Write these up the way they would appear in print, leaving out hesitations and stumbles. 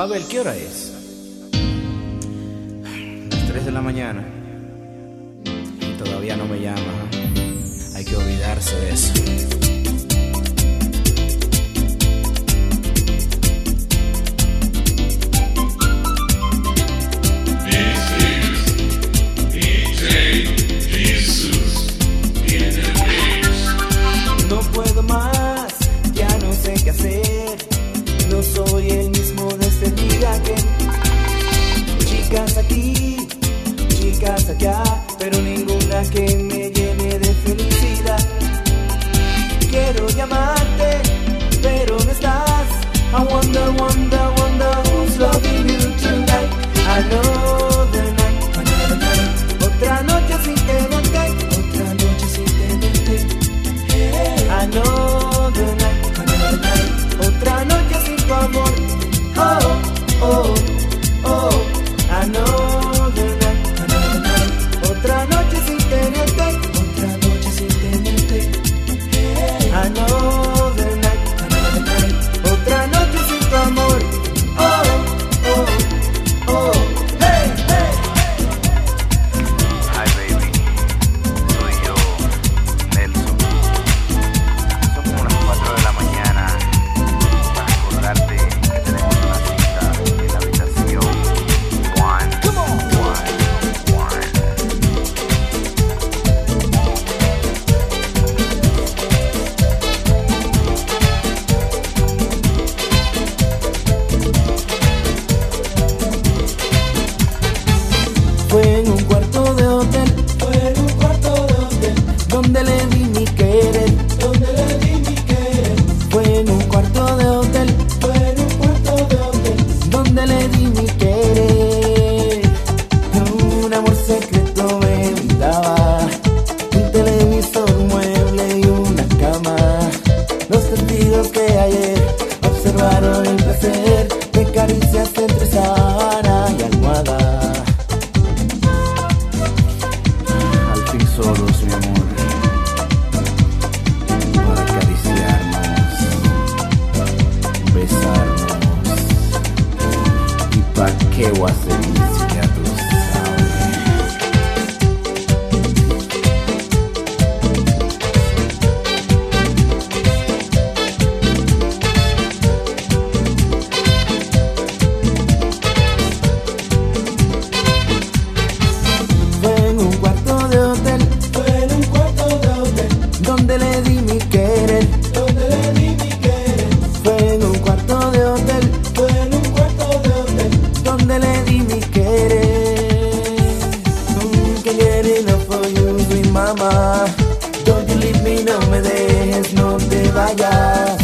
Pavel, ¿qué hora es? Las 3 de la mañana. Y todavía no me llama. Hay que olvidarse de eso. No puedo más, ya no sé qué hacer. No soy el mismo desde el día que... Chicas aquí, chicas allá, pero ninguna que me llene de felicidad. Quiero llamarte, pero no estás. I wonder, wonder, wonder who's loving you tonight. Another night, another night. Otra noche sin que no te, otra noche sin que no te. Yeah. Another night, another night. Otra noche sin tu amor. Oh, oh, oh. Another night, another night. Otra noche sin tenerte, otra noche sin tenerte. Yeah. Another night, another night. Otra noche sin tu amor. Oh, oh, oh. Hey, hey. Hi baby, soy yo, Nelson. Son como las 4 de la mañana. Para recordarte que tenemos una cita en la habitación One. Come on. Fue en un cuarto de hotel, fue en un cuarto de hotel, donde le di mi querer, donde le di mi querer. Fue en un cuarto de hotel, fue en un cuarto de hotel, donde le di mi querer. Un amor secreto me brindaba, un televisor, un mueble y una cama. Los sentidos que ayer observaron el placer de caricias entre sábana y almohada. Al fin solos, mi amor, para acariciarnos, besarnos. ¿Y pa' qué voy a seguir si ya tú sabes? Fue en un cuarto de hotel, fue en un cuarto de hotel, donde le di mi querer, donde le di mi querer. Fue en un cuarto de hotel, fue en un cuarto de hotel, donde le di mi querer. Que quiere no for you, mi mamá. Don't you leave me, no me dejes, no te vayas.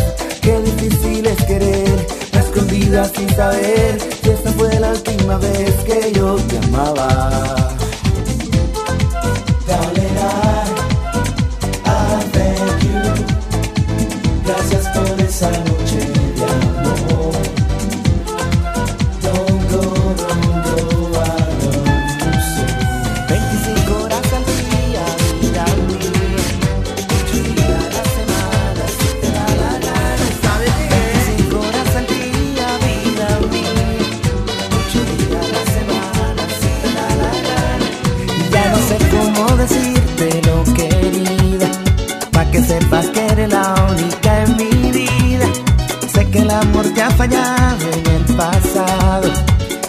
Qué difícil es querer a escondidas sin saber que esta fue la última vez que yo te amaba. Darling, I thank you. Gracias por esa noche de amor. Don't go alone, I'm sorry. 25 horas al día, vida mía. 8 días a la semana, si te da la gana. ¿Sabes qué? 25 horas al día, vida mía. 8 días a la semana, si te da la gana. Ya no sé cómo decirte lo querida, pa' que sepas que eres la única en mi vida. Sé que el amor te ha fallado en el pasado,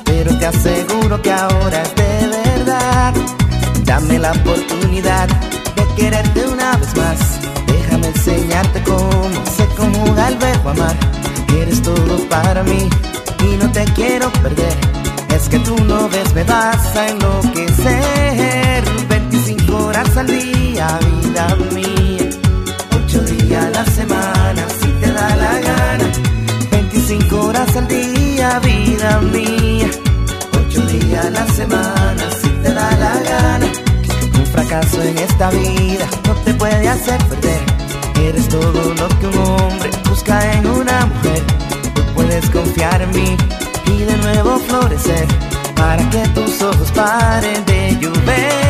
pero te aseguro que ahora es de verdad. Dame la oportunidad de quererte una vez más. Déjame enseñarte cómo se conjuga el verbo amar. Eres todo para mí y no te quiero perder. Es que tú no ves, me vas a enloquecer. 25 horas al día, vida mía. 8 días a la semana, si te da la gana. 25 horas al día, vida mía. 8 días a la semana, si te da la gana. Un fracaso en esta vida no te puede hacer perder. Eres todo lo que un hombre busca en una mujer. Tú puedes confiar en mí y de nuevo florecer, para que tus ojos paren de llover.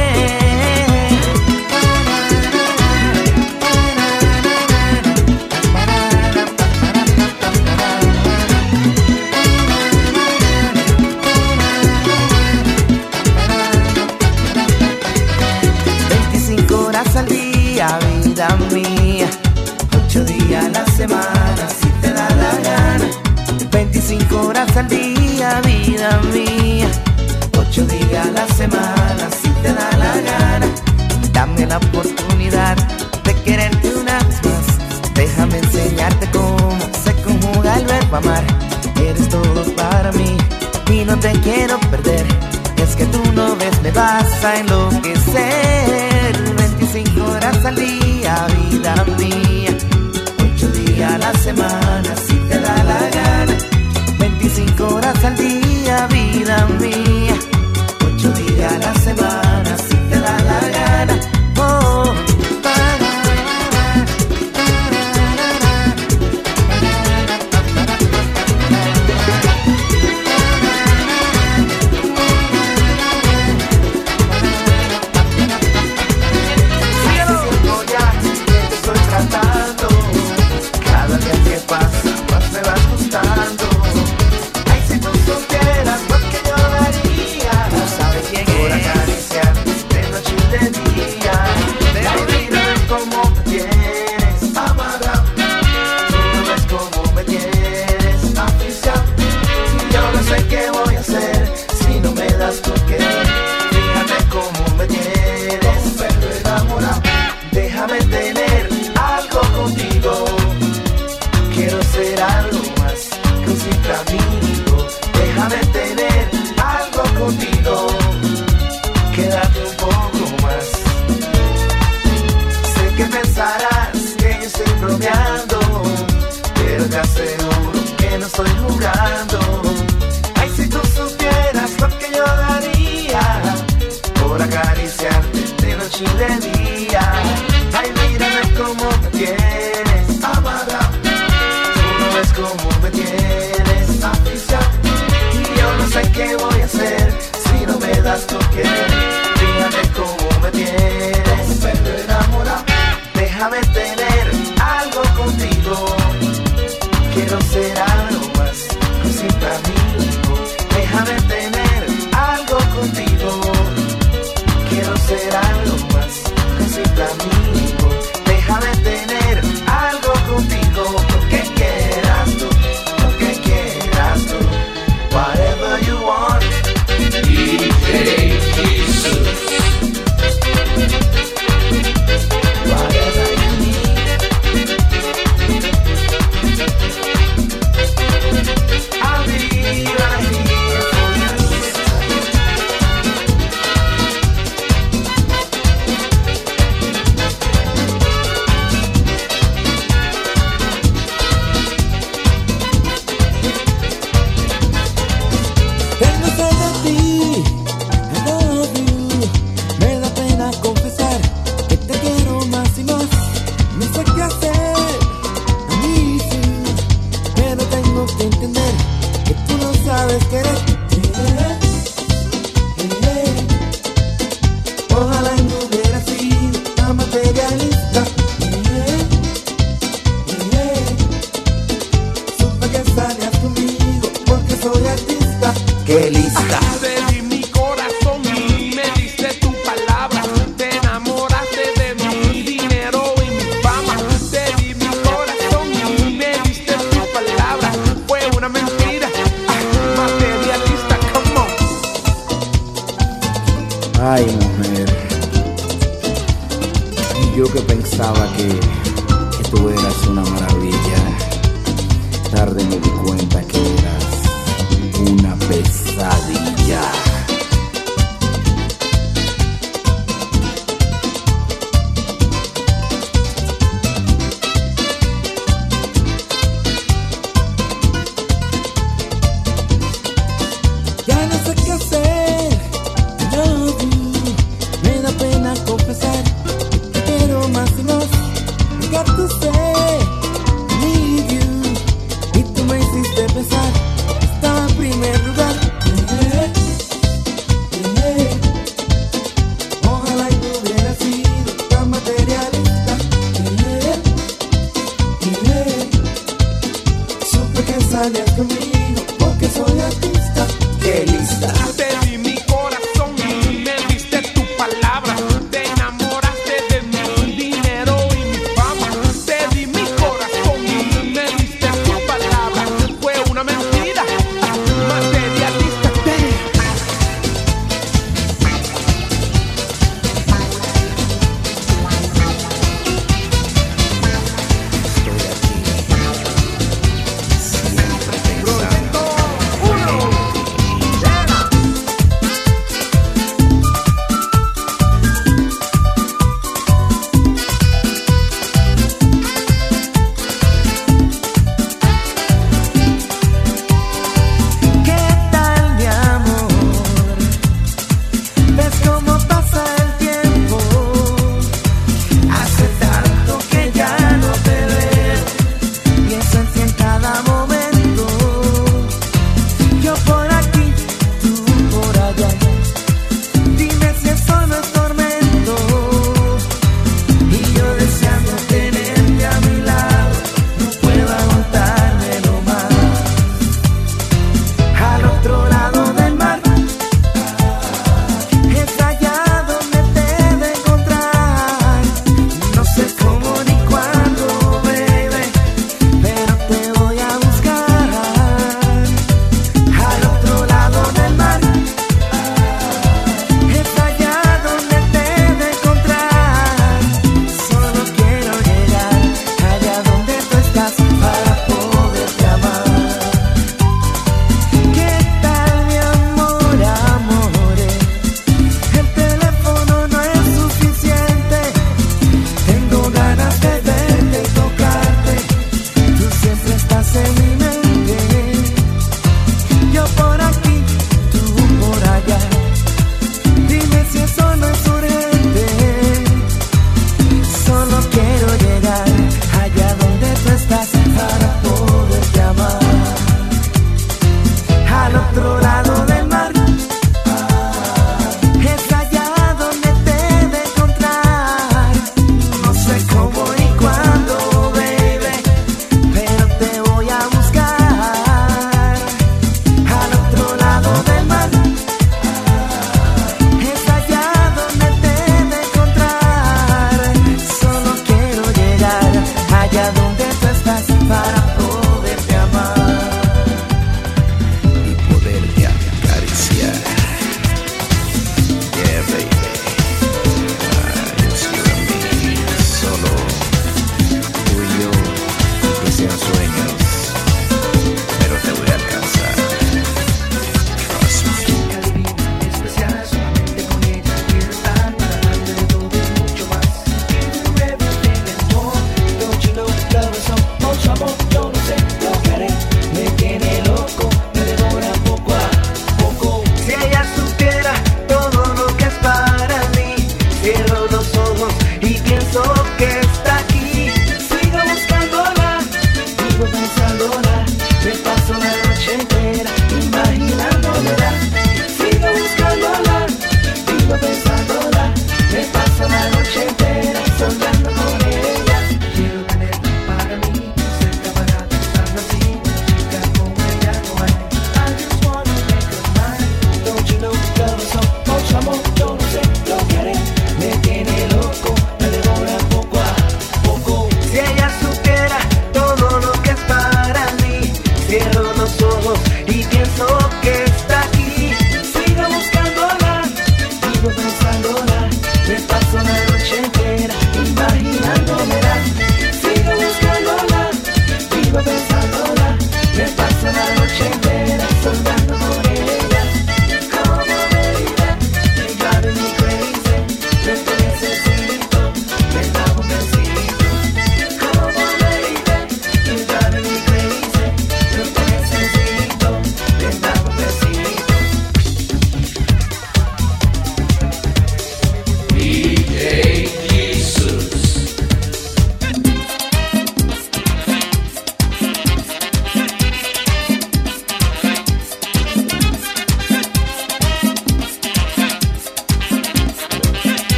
vida mía. 8 días a la semana, si te da la gana, 25 horas al día, vida mía. 8 días a la semana, si te da la gana, dame la oportunidad de quererte una vez más. Déjame enseñarte cómo se conjuga el verbo amar. Eres todo para mí y no te quiero perder. Es que tú no ves, me vas a enloquecer. 25 horas al día, vida mía. 8 días a la semana, si te da la gana, 25 horas al día, vida mía. 8 días a la semana, si te da la gana, oh.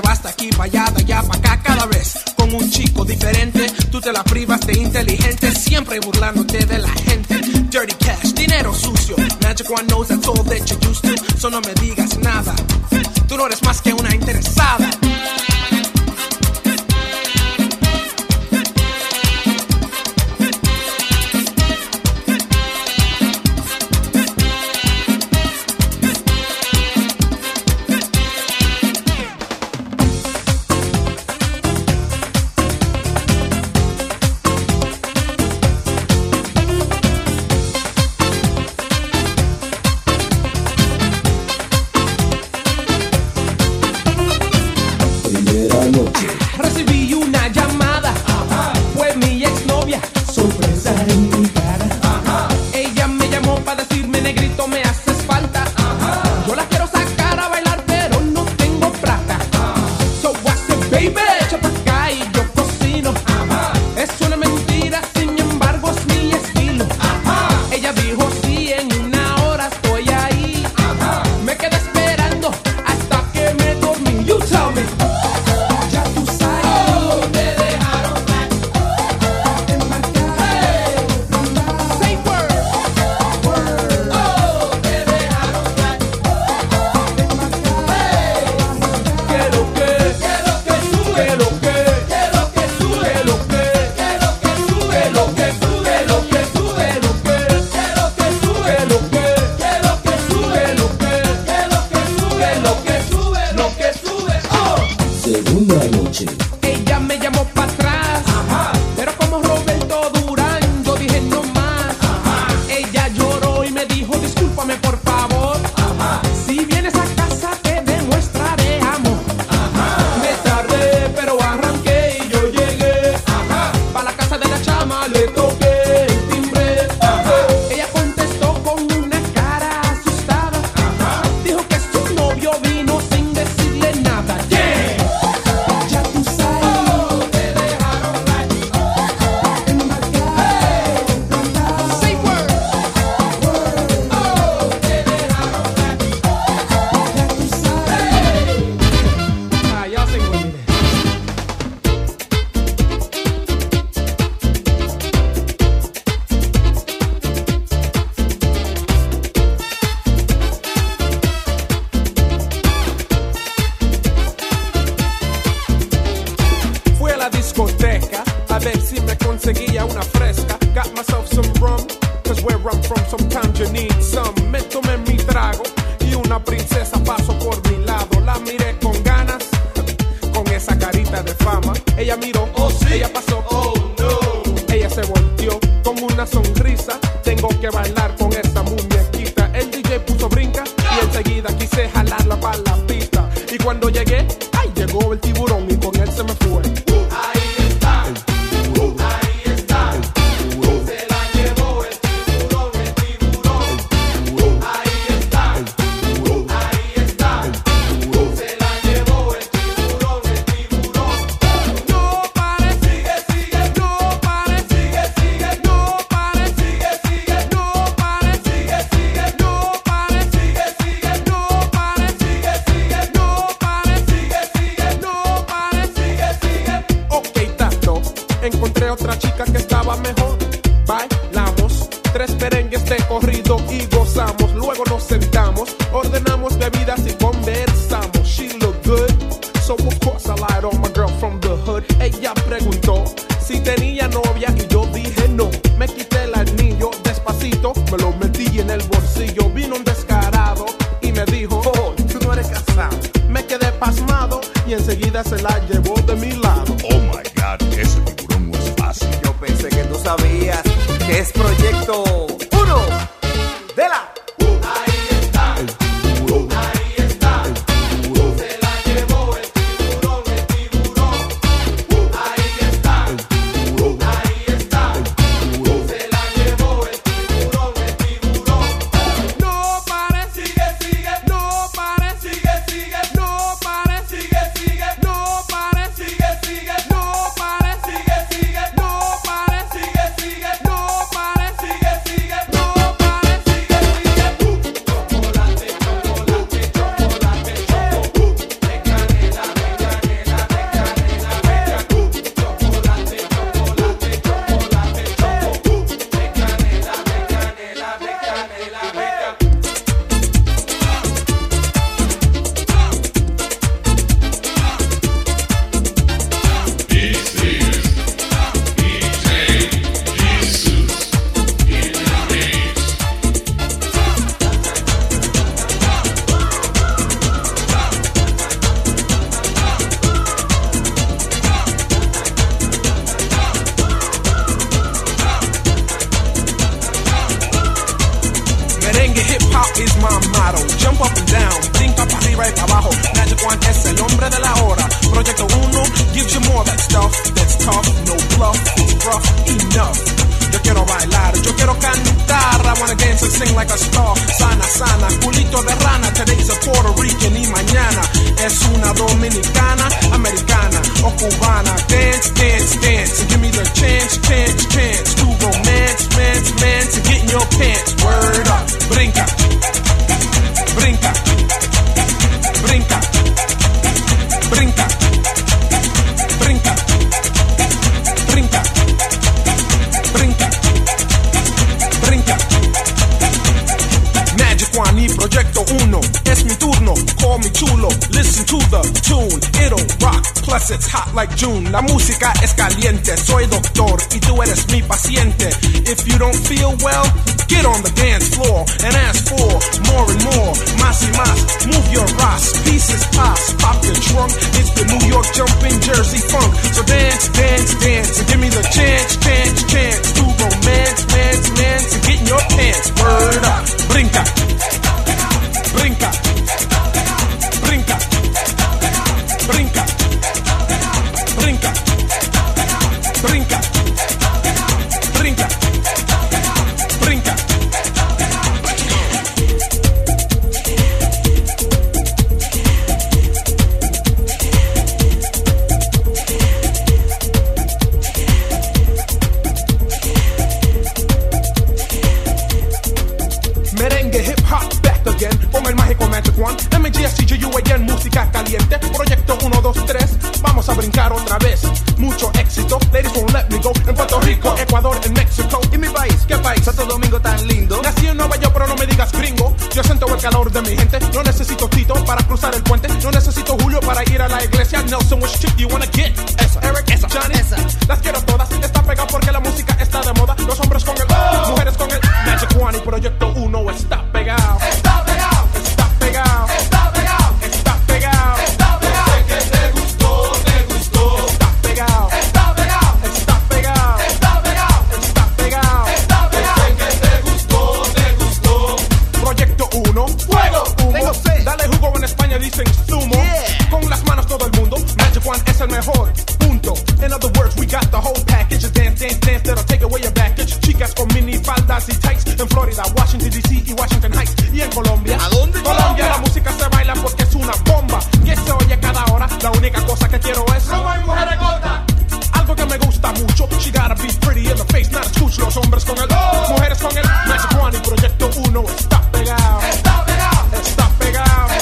te vas de aquí, para allá, de allá, para acá, cada vez con un chico diferente. Tú te la privas de inteligente, siempre burlándote de la gente. Dirty cash, dinero sucio. Magic One knows that's all that you used to. So no me digas nada, tú no eres más que una interesada. jump up and down, think up así right abajo. Magic One es el hombre de la hora. Proyecto 1 gives you more of that stuff that's tough, no bluff, it's rough enough. Yo quiero bailar, yo quiero cantar. I wanna dance and sing like a star. Sana, sana, culito de rana. Today's a Puerto Rican y mañana es una dominicana, americana o cubana. Dance, dance, dance and give me the chance, chance, chance to romance, romance, romance and get in your pants. Word up, brinca, brinca, brinca, brinca, brinca, brinca, brinca, brinca. Magic One y Proyecto 1, es mi turno, call me chulo, listen to the tune, it'll rock, plus it's hot like June. La música es caliente, soy doctor y tú eres mi paciente. If you don't feel well, get on the dance floor and ask for more and more. Más y más, move your ass, pieces pass, pop your trunk. It's the New York jumping Jersey funk. So dance, dance, dance, and give me the chance, chance, chance to romance, romance, romance, and get in your pants. Word up, brinca, brinca, brinca, brinca, brinca, brinca, brinca, brinca. MGSTJUAN, música caliente, proyecto 1, 2, 3, vamos a brincar otra vez. Mucho éxito, ladies won't let me go. En Puerto Rico, Ecuador, en México. ¿Y mi país? ¿Qué país? Santo Domingo tan lindo. Nací en Nueva York, pero no me digas gringo. Yo siento el calor de mi gente. No necesito Tito para cruzar el puente. No necesito Julio para ir a la iglesia. Nelson, which chick do you wanna get? Esa, Eric, esa, Johnny, esa. Las quiero todas, está pegado porque la música está de moda. Los hombres con el oh, mujeres con el oh. Magic One y Proyecto 1 está pegado. Está pegado, está pegado. Dicen sumo, yeah, con las manos todo el mundo. Magic One es el mejor, punto. In other words, we got the whole package. Just dance, dance, dance, that'll take away your baggage. Chicas con mini faldas y tights en Florida, Washington D.C. y Washington Heights. Y en Colombia, ¿a dónde? Colombia, la música se baila porque es una bomba que se oye cada hora. La única cosa que quiero es no hay mujeres gordas. Algo que me gusta mucho. She gotta be pretty in the face, not a chuch. Los hombres con el oh, mujeres con el ah. Magic One y Proyecto 1 está pegado. Está pegado, está pegado, está pegado.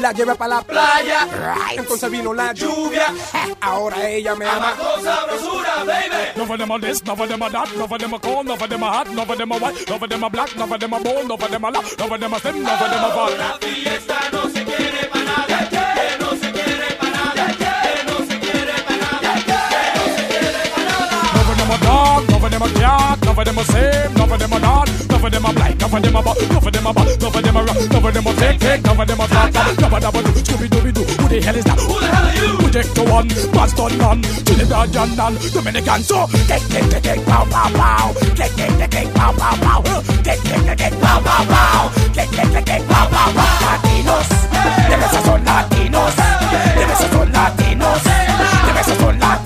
La llevé para la playa, right, entonces vino la lluvia. Ahora ella me ama con sabrosura, baby. No for them a this, no for them a that, no for them a cold, no for them a hot, no for them a white, no for them a black, no for them a bold, no for them a loud, no for them a thin, no for them a fat. La fiesta no se quiere para nada. of them are same, none of them are not, none of them are black, none of them are butt, none of them are butt, none of them are rock, none of them are take, none of them are black, none of them are Scooby-Dooby-Doo, who the hell is that? Who the hell are you? Project One, Boston none, Trinidad and none, Dominican, so, kick, pow, pow, pow, kick, pow, pow, pow, kick, pow, pow, pow, kick, pow, pow, pow, Latinos, de veces son Latinos, de veces son Latinos, de veces son Latinos.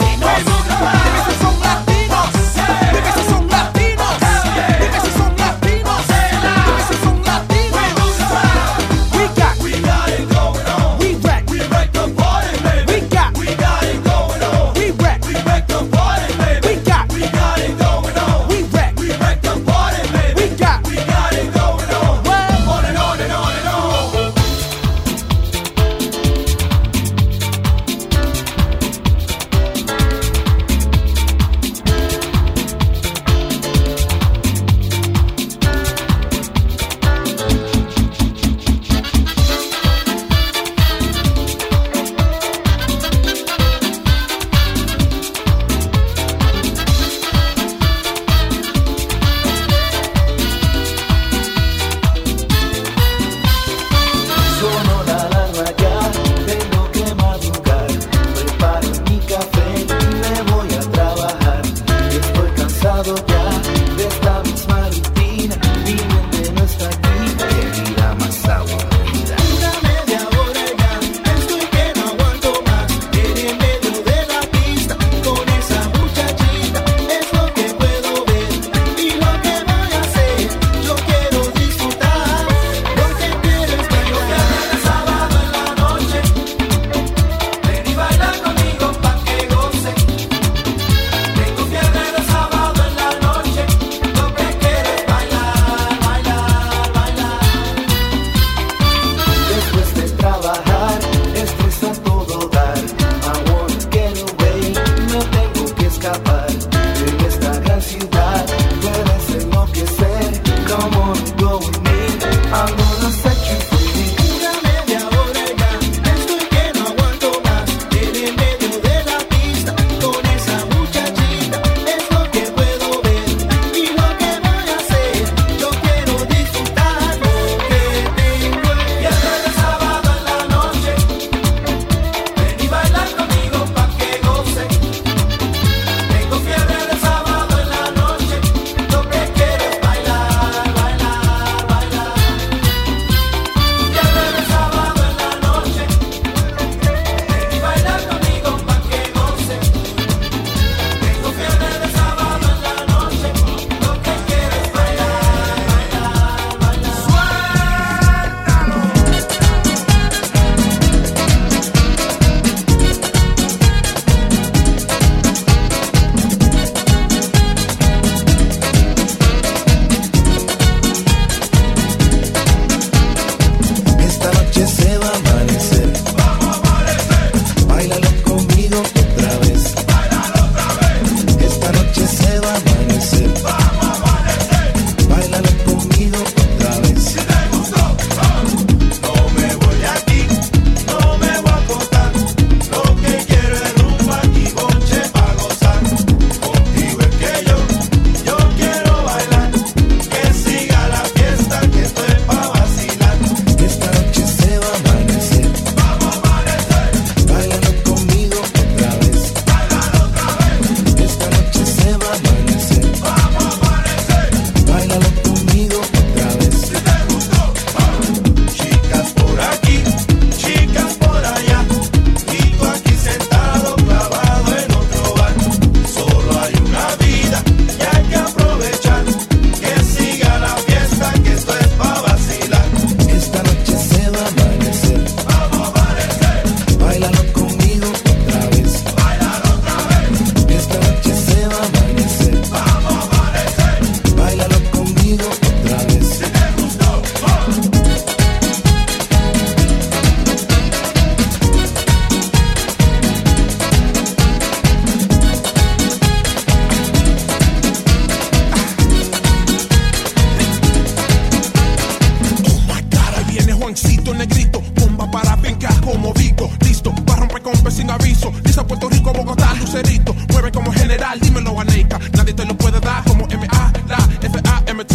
Puerto Rico, Bogotá, Lucerito, mueve como general, dímelo a Neika, nadie te lo puede dar como M.A.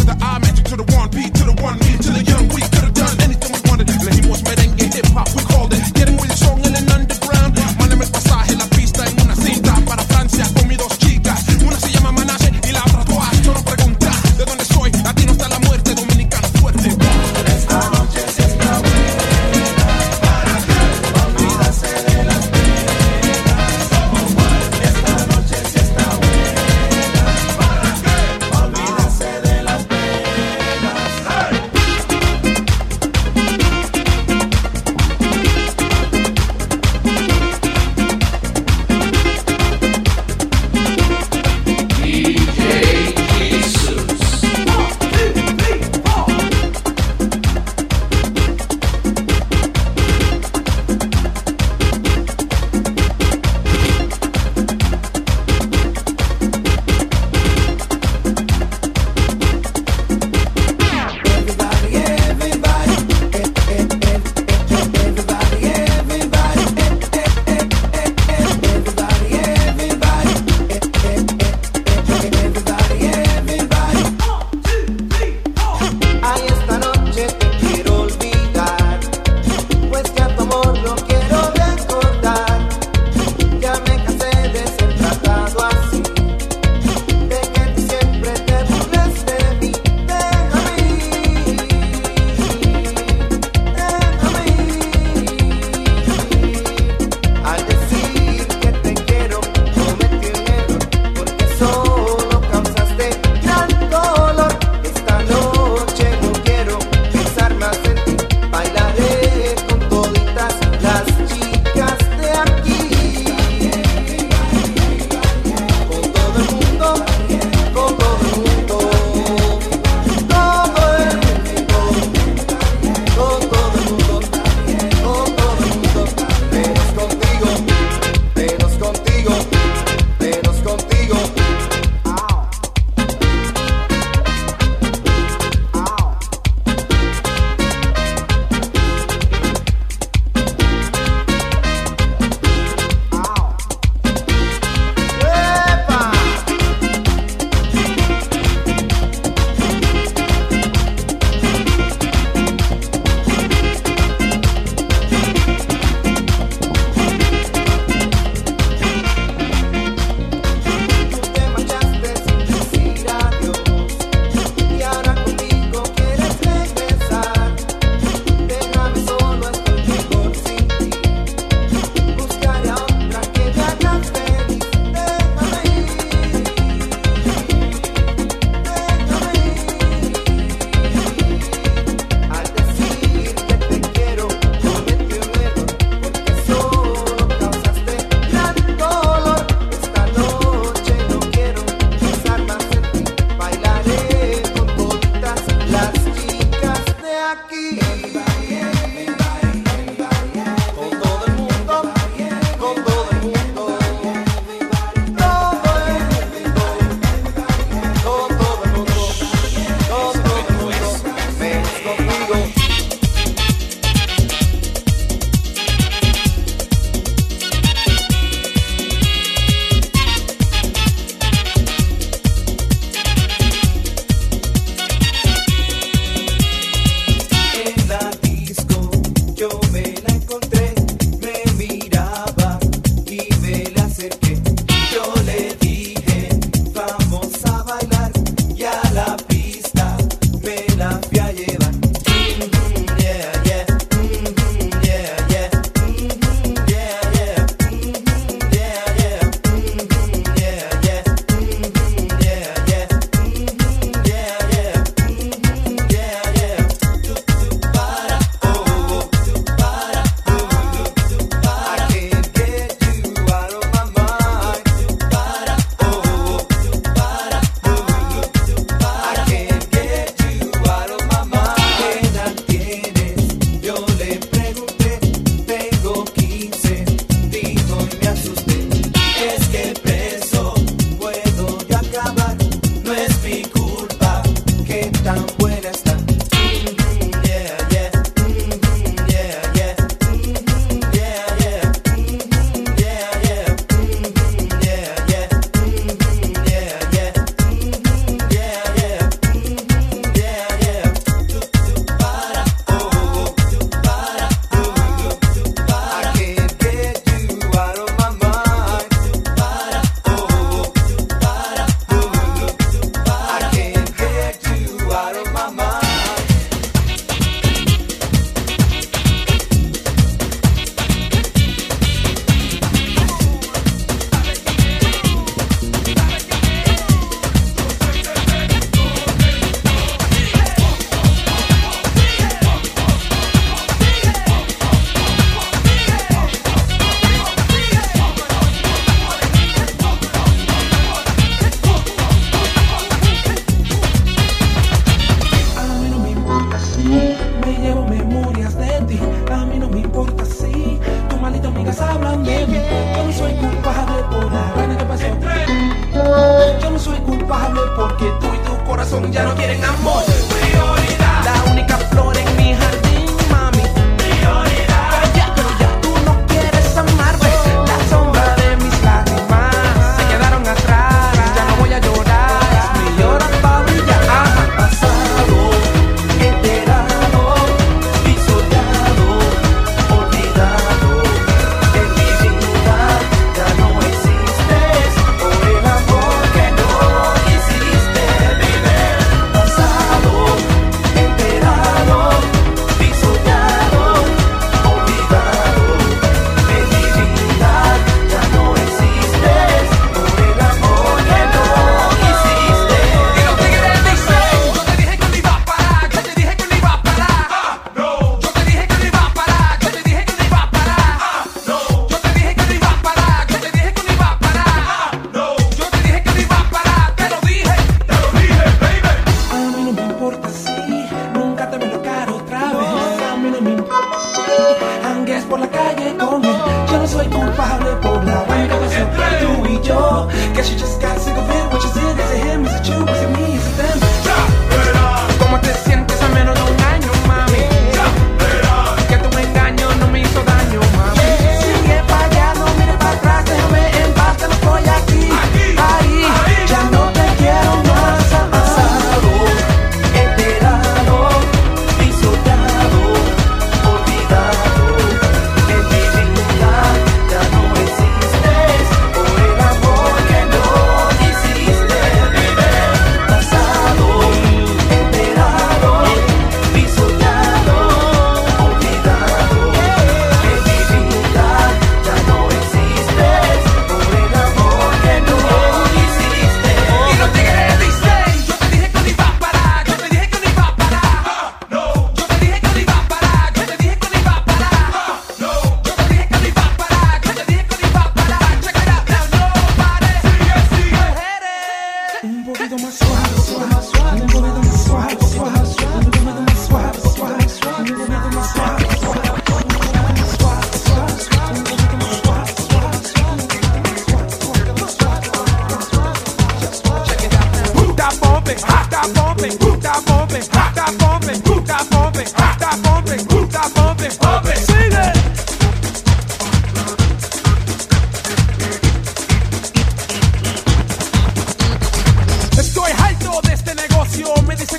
the I magic to the 1P to the 1B to the young. We could have done anything we wanted. Elegimos merengue, hip hop, we called it. Quieren un song en el underground. Mándame el pasaje, la pista en una cinta. Para Francia con mis dos chicas. Una se llama Manache y la otra Toa. Yo no pregunta de dónde soy. A ti no está la muerte, dominicano fuerte. Esta noche es la buena. Para acá, olvídase de las penas. Somos mal. Esta noche es la buena. Para acá, olvídase de las penas. corazón ya no quieren amor. Prioridad. La única flor en mi jardín, mami. Prioridad. Pero ya tú no quieres amarme. La sombra de mis lágrimas se quedaron atrás. Ya no voy a llorar. Me lloran pa' brillar. Ha pasado, enterado, pisoteado, olvidado. En mi ciudad ya no existes por el amor que no quisiste vivir. Pasado, enterado, pisoteado, olvidado. En mi ciudad ya no existes por el amor que no quisiste. Y no te quieres decir. Yo te dije que no iba a parar. Yo te dije que no iba a parar. Yo te dije que no iba a parar. Yo te dije que no iba a parar. Yo te dije que no iba a parar. Yo te dije que no iba a parar. Yo te dije que no iba a parar. Te lo dije, baby. A mí no me importa si nunca te voy a tocar otra vez. A mí no me importa si angues por la calle con él. Yo no soy culpable por la vaina que somos tú y yo. Guess you just got sick of it. What you said, is it him, is it you, is it me, is it them? ¿Cómo te sientes a menos de un año, mami? Que tu engaño no me hizo daño, mami. Sigue para allá, no mires para atrás, déjame en paz, que no estoy aquí. Ahí, ya no te quiero más. Ha pasado, enterado, pisoteado, olvidado. En mi ciudad ya no existes por el amor que no quisiste vivir. Pasado, enterado, pisoteado, olvidado. En mi ciudad ya no existes por el amor que no quisiste. Y no te quieres decir. Yo te dije que no iba a parar. Yo te dije que no iba a parar. Yo te dije que no iba a parar. Yo te dije que no iba a parar. Yo te dije que no iba a parar. Yo te dije que no iba a parar. Check it out now, no pares. Mujeres. Un poquito más suave, un poquito más suave, un poquito más suave, un poquito más suave, Puta bombe, hasta bombe, puta bombe, hasta bombe, puta bombe, hasta bombe, puta bombe, bombe. Sigue. Estoy alto de este negocio. Me dicen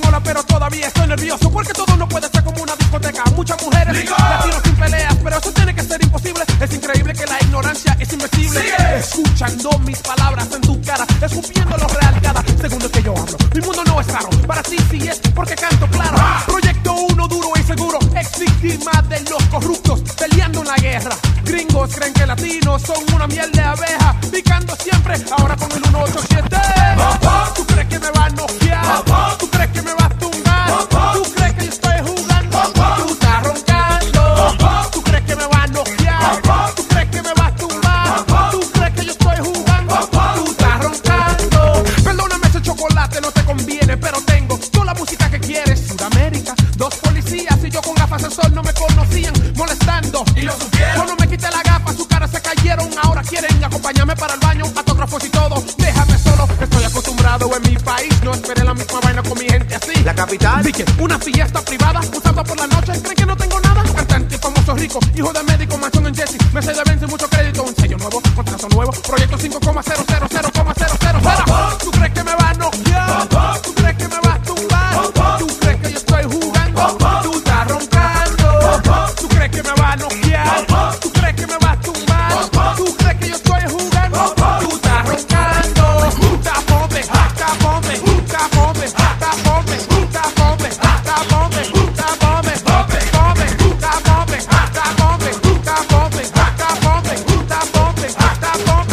hola, pero todavía estoy nervioso. Porque todo no puede ser como una discoteca. Muchas mujeres, latinos sin peleas. Pero eso tiene que ser imposible. Es increíble que la ignorancia es invencible. Escuchando mis palabras en tu cara, escupiendo lo real cada segundo que yo hablo. Mi mundo no es raro. Para ti sí es porque canto claro. Proyecto uno duro y seguro. Ex víctima de los corruptos peleando en la guerra. Gringos creen que latinos son una miel de abeja. Picando siempre. Ahora con el 187. ¿Tú crees que me va a noquear? ¿Tú crees que me va a tumbar? ¿Tú crees que yo estoy jugando? Tú estás roncando. ¿Tú crees que me va a noquear? ¿Tú crees que me va a tumbar? ¿Tú crees que yo estoy jugando? Tú estás roncando. Perdóname, ese chocolate no te conviene, pero tengo toda la música que quieres. Sudamérica, dos policías y yo con gafas de sol no me conocían, molestando. Y lo supieron. Cuando me quité la gafa, sus caras se cayeron. Ahora quieren acompañarme para el baño, atógrafos y todo. Déjame solo, estoy acostumbrado en mi país. No esperé la misma vaina con mi gente así. La capital. Dije, una fiesta privada, un sábado por la noche. ¿Creen que no tengo nada? Cantante, famoso, rico, hijo de médico, mansión en Jesse. Me sé de venta y mucho crédito. Un sello nuevo, contrato nuevo, proyecto 5,000,000. ¿Tú crees que me va a noquear? ¿Tú crees que me va a tumbar? ¿Tú crees que yo estoy jugando? Tú estás roncando. ¿Tú crees que me va a noquear? ¿Tú crees que me va a tumbar? ¿Tú crees que yo estoy jugando? Tú estás roncando. Puta bombe, hasta bombe, puta bombe, hasta bombe, puta bombe, hasta bombe, puta bombe, bombe, bombe, puta bombe, hasta bombe, puta bombe, hasta bombe, puta bombe, hasta bombe, puta bombe,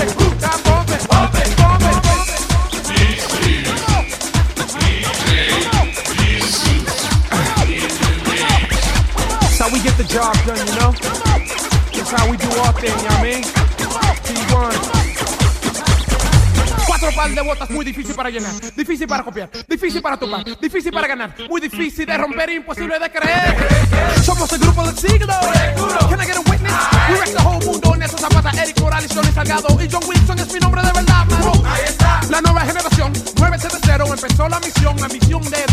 bombe, bombe, That's how we get the job done, you know? That's how we do our thing, you know what I mean? T1. Cuatro par de botas muy difícil para llenar, difícil para copiar, difícil para topar, difícil para ganar, muy difícil de romper, imposible de creer. Somos el grupo del siglo. Can I get a witness? We wreck the whole mundo. Nessa Zapata, Eric Morales, Johnny Salgado y John Wilson es mi nombre de verdad, mano. Ahí está. La nueva generación 970 empezó la misión, la misión de